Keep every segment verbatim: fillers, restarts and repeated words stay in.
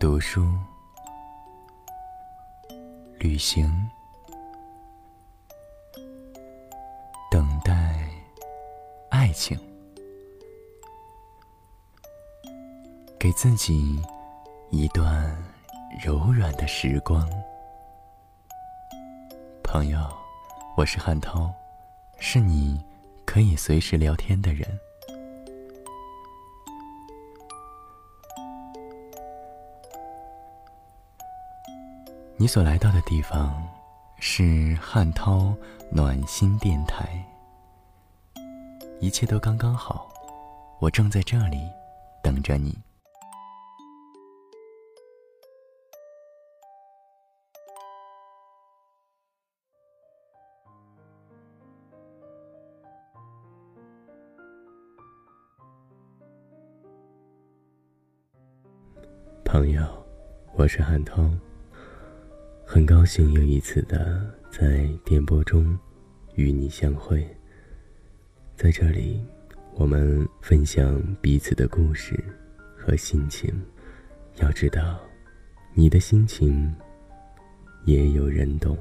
读书、旅行、等待爱情，给自己一段柔软的时光。朋友，我是汉涛，是你可以随时聊天的人。你所来到的地方是汉涛暖心电台，一切都刚刚好，我正在这里等着你。朋友，我是汉涛，很高兴又一次的在电波中与你相会。在这里，我们分享彼此的故事和心情。要知道，你的心情也有人懂。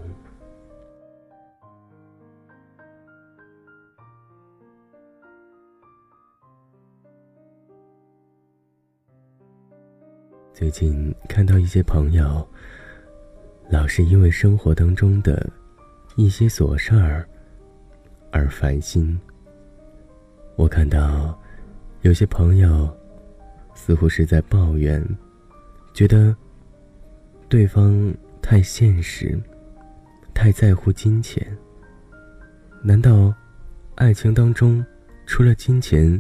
最近看到一些朋友老是因为生活当中的一些琐事儿而烦心。我看到有些朋友似乎是在抱怨，觉得对方太现实，太在乎金钱。难道爱情当中除了金钱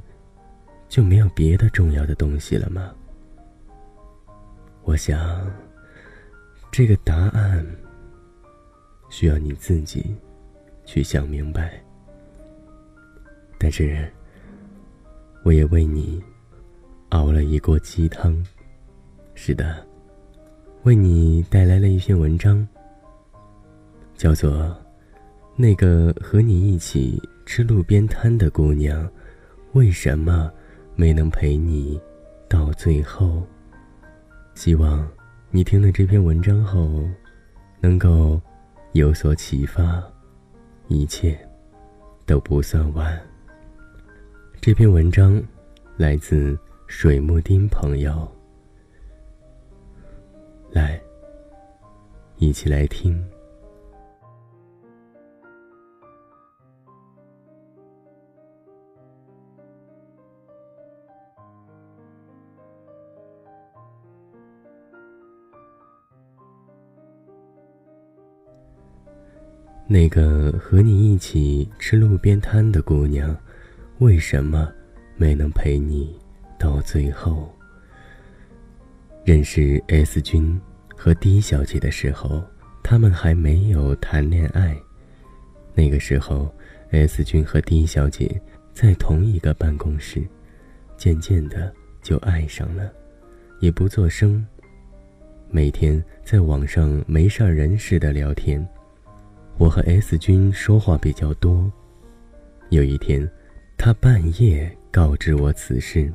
就没有别的重要的东西了吗？我想这个答案需要你自己去想明白，但是我也为你熬了一锅鸡汤，是的，为你带来了一篇文章，叫做《那个和你一起吃路边摊的姑娘为什么没能陪你到最后》。希望你听了这篇文章后能够有所启发，一切都不算晚。这篇文章来自水木丁朋友，来，一起来听。那个和你一起吃路边摊的姑娘，为什么没能陪你到最后？认识 S 君和 D 小姐的时候，他们还没有谈恋爱。那个时候 ，S 君和 D 小姐在同一个办公室，渐渐的就爱上了，也不作声，每天在网上没事人似的聊天。我和 S 君说话比较多，有一天他半夜告知我此事。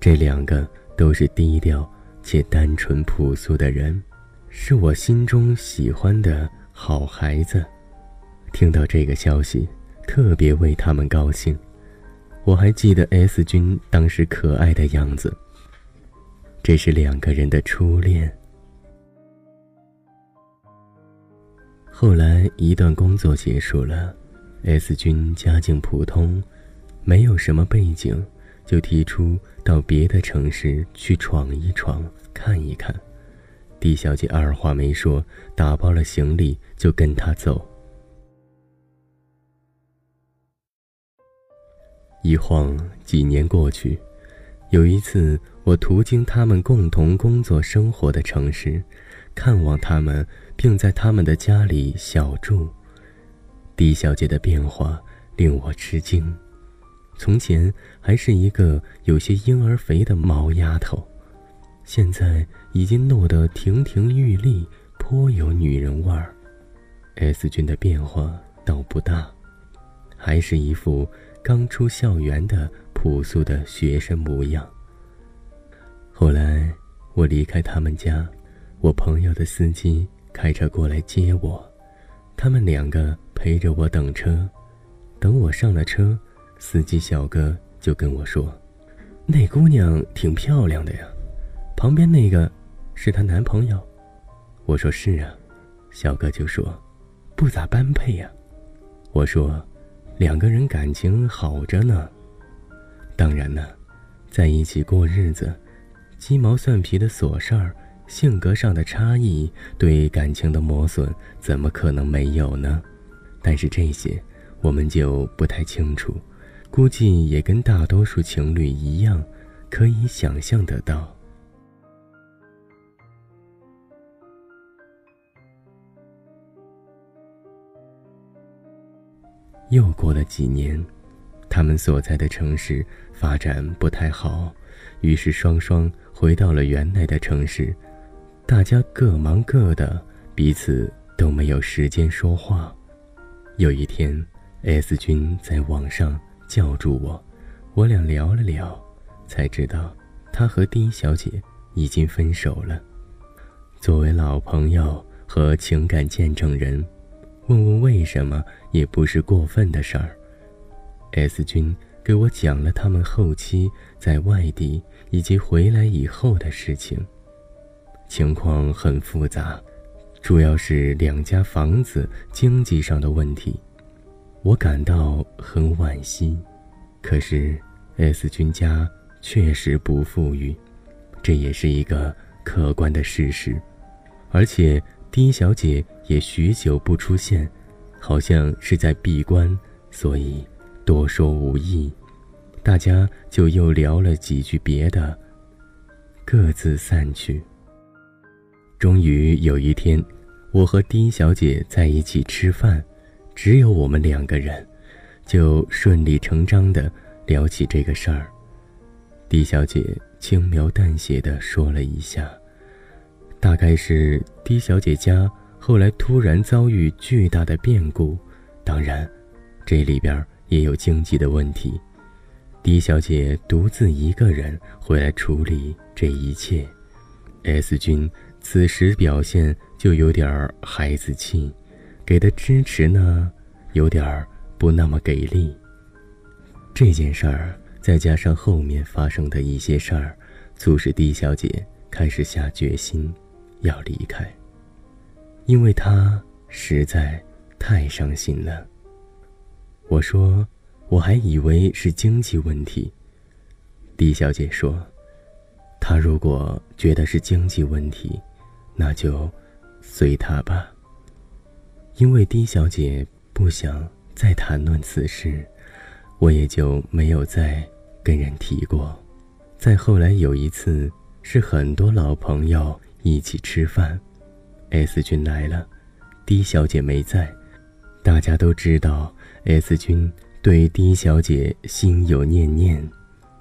这两个都是低调且单纯朴素的人，是我心中喜欢的好孩子。听到这个消息，特别为他们高兴。我还记得 S 君当时可爱的样子。这是两个人的初恋。后来一段工作结束了， S 君家境普通，没有什么背景，就提出到别的城市去闯一闯，看一看。 D 小姐二话没说，打包了行李就跟他走。一晃几年过去，有一次我途经他们共同工作生活的城市，看望他们，并在他们的家里小住。狄小姐的变化令我吃惊，从前还是一个有些婴儿肥的毛丫头，现在已经弄得亭亭玉立，颇有女人味儿。 S 君的变化倒不大，还是一副刚出校园的朴素的学生模样。后来我离开他们家，我朋友的司机开车过来接我，他们两个陪着我等车。等我上了车，司机小哥就跟我说，那姑娘挺漂亮的呀，旁边那个是她男朋友。我说是啊，小哥就说不咋般配呀。我说两个人感情好着呢。当然呢，在一起过日子，鸡毛蒜皮的琐事儿，性格上的差异，对感情的磨损，怎么可能没有呢？但是这些我们就不太清楚，估计也跟大多数情侣一样，可以想象得到。又过了几年，他们所在的城市发展不太好，于是双双回到了原来的城市，大家各忙各的，彼此都没有时间说话。有一天 S 君在网上叫住我，我俩聊了聊，才知道他和 D 小姐已经分手了。作为老朋友和情感见证人，问问为什么也不是过分的事儿。 S 君给我讲了他们后期在外地以及回来以后的事情，情况很复杂，主要是两家房子经济上的问题。我感到很惋惜，可是 S 君家确实不富裕，这也是一个客观的事实。而且 D 小姐也许久不出现，好像是在闭关，所以多说无益，大家就又聊了几句别的，各自散去。终于有一天，我和丁小姐在一起吃饭，只有我们两个人，就顺理成章地聊起这个事儿。丁小姐轻描淡写地说了一下，大概是丁小姐家后来突然遭遇巨大的变故，当然，这里边也有经济的问题，狄小姐独自一个人回来处理这一切。 S 君此时表现就有点孩子气，给的支持呢有点不那么给力。这件事儿再加上后面发生的一些事儿，促使狄小姐开始下决心要离开，因为她实在太伤心了。我说，我还以为是经济问题。狄小姐说，她如果觉得是经济问题，那就随她吧。因为狄小姐不想再谈论此事，我也就没有再跟人提过。再后来有一次，是很多老朋友一起吃饭 ，S 君来了，狄小姐没在，大家都知道S 君对 D 小姐心有念念，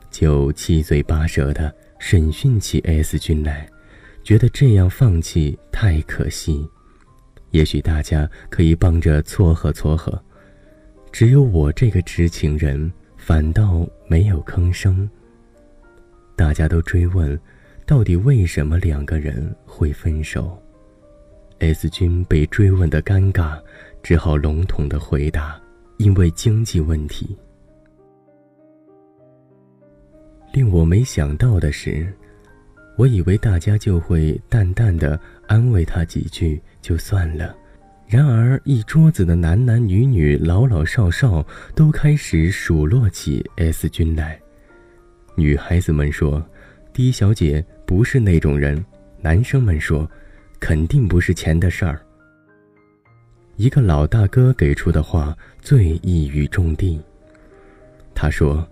就七嘴八舌地审讯起 S 君来，觉得这样放弃太可惜，也许大家可以帮着撮合撮合。只有我这个知情人反倒没有吭声。大家都追问到底为什么两个人会分手， S 君被追问的尴尬，只好笼统地回答，因为经济问题。令我没想到的是，我以为大家就会淡淡的安慰他几句就算了，然而一桌子的男男女女老老少少都开始数落起 S 君来。女孩子们说 D 小姐不是那种人，男生们说肯定不是钱的事儿。一个老大哥给出的话最一语中的，他说，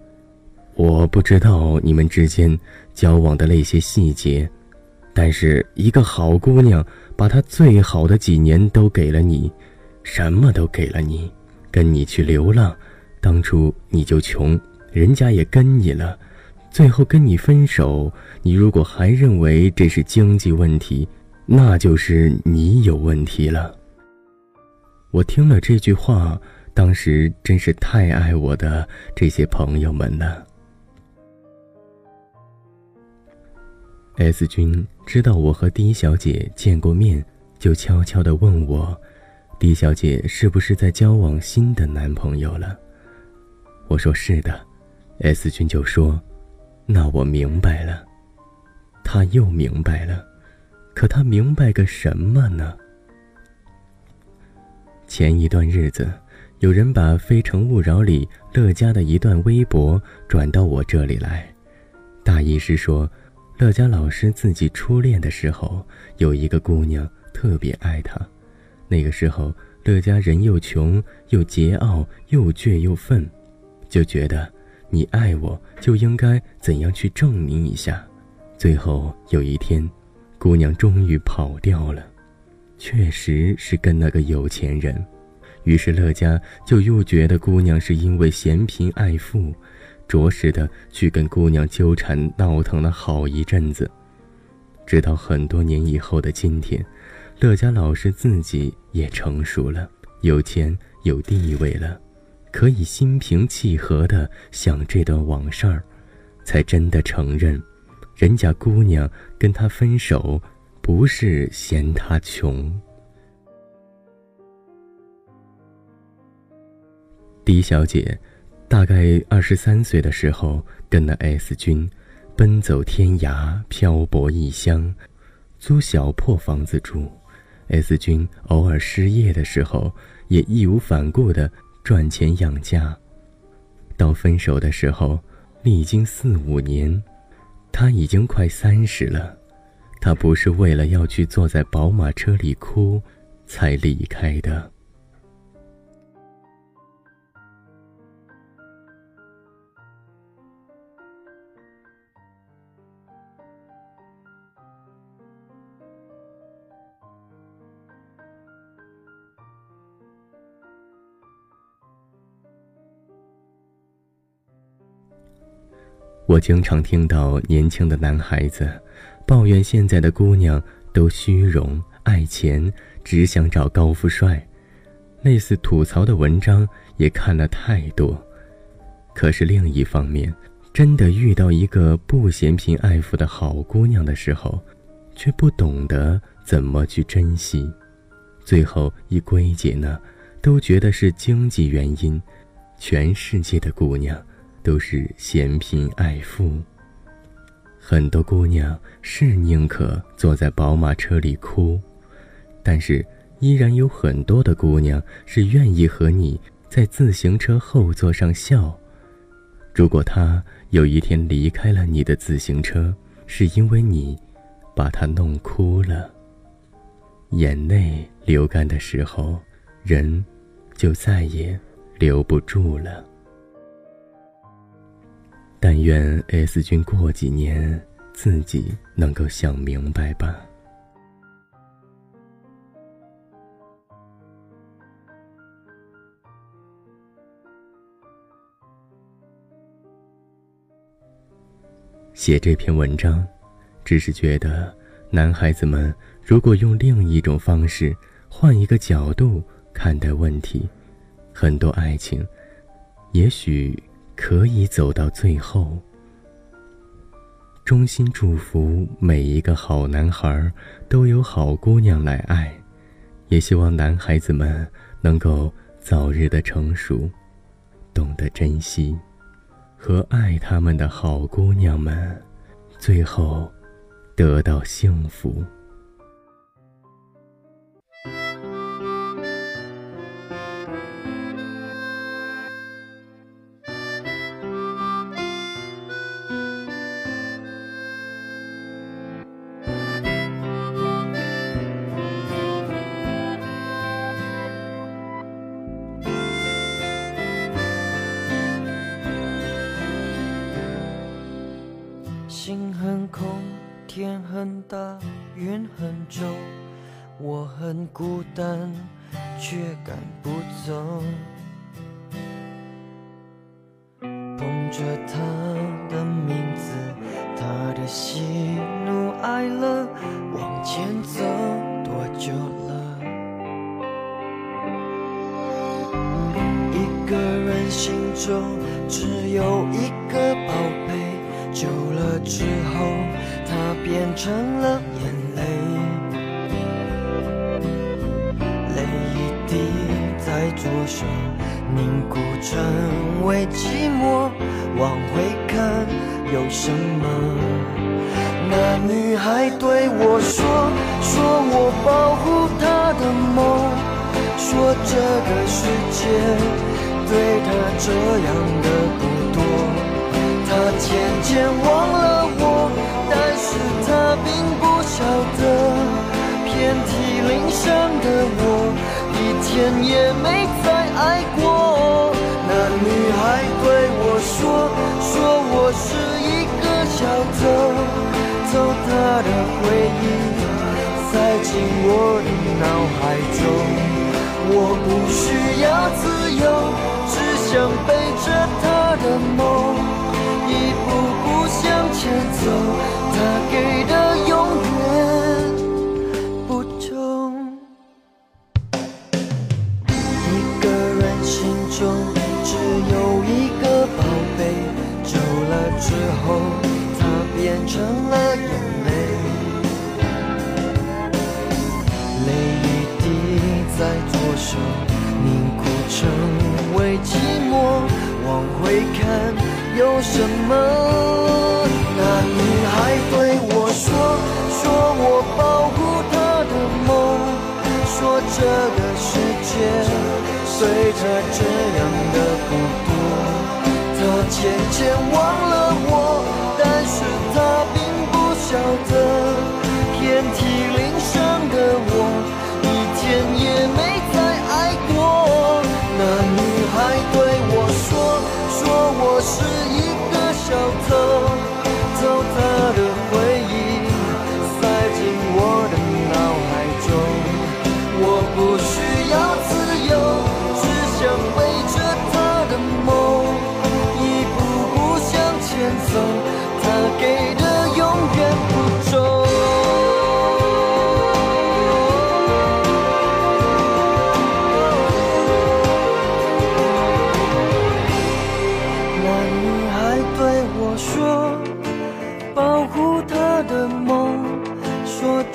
我不知道你们之间交往的那些细节，但是一个好姑娘把她最好的几年都给了你，什么都给了你，跟你去流浪，当初你就穷，人家也跟你了，最后跟你分手，你如果还认为这是经济问题，那就是你有问题了。我听了这句话，当时真是太爱我的这些朋友们了。S 君知道我和 D 小姐见过面，就悄悄地问我 D 小姐是不是在交往新的男朋友了。我说是的。 S 君就说，那我明白了。他又明白了，可他明白个什么呢？前一段日子，有人把《非诚勿扰》里乐嘉的一段微博转到我这里来，大意是说乐嘉老师自己初恋的时候，有一个姑娘特别爱他。那个时候，乐嘉人又穷又桀骜又倔又愤，就觉得你爱我就应该怎样去证明一下。最后有一天，姑娘终于跑掉了，确实是跟那个有钱人。于是乐嘉就又觉得姑娘是因为嫌贫爱富，着实的去跟姑娘纠缠闹腾了好一阵子。直到很多年以后的今天，乐嘉老师自己也成熟了，有钱有地位了，可以心平气和的想这段往事儿，才真的承认人家姑娘跟他分手不是嫌他穷。D 小姐大概二十三岁的时候，跟了 S 君奔走天涯，漂泊异乡，租小破房子住。 S 君偶尔失业的时候，也义无反顾地赚钱养家。到分手的时候，历经四五年，他已经快三十了。他不是为了要去坐在宝马车里哭才离开的。我经常听到年轻的男孩子抱怨现在的姑娘都虚荣爱钱，只想找高富帅，类似吐槽的文章也看了太多。可是另一方面，真的遇到一个不嫌贫爱富的好姑娘的时候，却不懂得怎么去珍惜，最后一归结呢，都觉得是经济原因，全世界的姑娘都是嫌贫爱富。很多姑娘是宁可坐在宝马车里哭，但是依然有很多的姑娘是愿意和你在自行车后座上笑。如果她有一天离开了你的自行车，是因为你把她弄哭了。眼泪流干的时候，人就再也留不住了。但愿 S 君过几年自己能够想明白吧。写这篇文章，只是觉得男孩子们如果用另一种方式，换一个角度看待问题，很多爱情也许可以走到最后。衷心祝福每一个好男孩都有好姑娘来爱，也希望男孩子们能够早日的成熟，懂得珍惜，和爱他们的好姑娘们最后得到幸福。心很空，天很大，云很重，我很孤单，却赶不走。捧着他的名字，他的喜怒哀乐，往前走多久了？一个人心中只有一个宝贝，久了之后，他变变成了眼泪，泪一滴在左手凝固成为寂寞。往回看有什么？那女孩对我说，说我保护她的梦，说这个世界对她这样的不多。她渐渐忘了我，但是她并不晓得，遍体鳞伤的我一天也没再爱过。那女孩对我说，说我是一个小偷，偷她的回忆塞进我的脑海中。我不需要自由，只想背着她的梦一步步向前走，她给的永远不重。一个人心中只有一个宝贝，久了之后它变成了眼泪，泪一滴在手凝固成为寂寞。往回看有什么？那女孩对我说，说我保护她的梦，说这个世界对她这样的不多。她渐渐忘了我，但是她并不晓得，遍体鳞伤的我一天也没再爱过。那女孩对我说，说我是一个小偷，偷她的回忆塞进我的脑海中。我不需要自由，只想背着她的梦一步步向前走，她给的永远不重。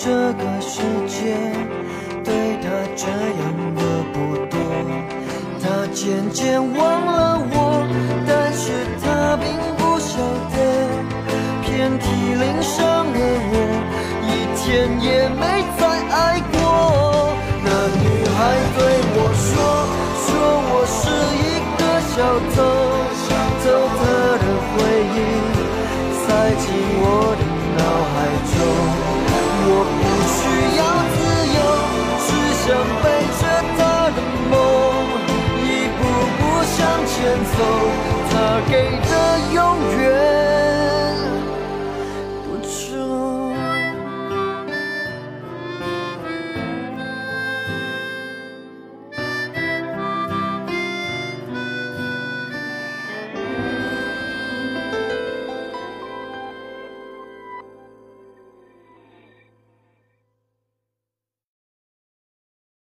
这个世界对她这样的不多，她渐渐忘了我，但是她并不晓得，遍体鳞伤的我一天也没再爱过。那女孩对我说，说我是一个小偷，偷她的回忆塞进我的脑海中。我不需要自由，只想背着她的梦一步步向前走，她给的永远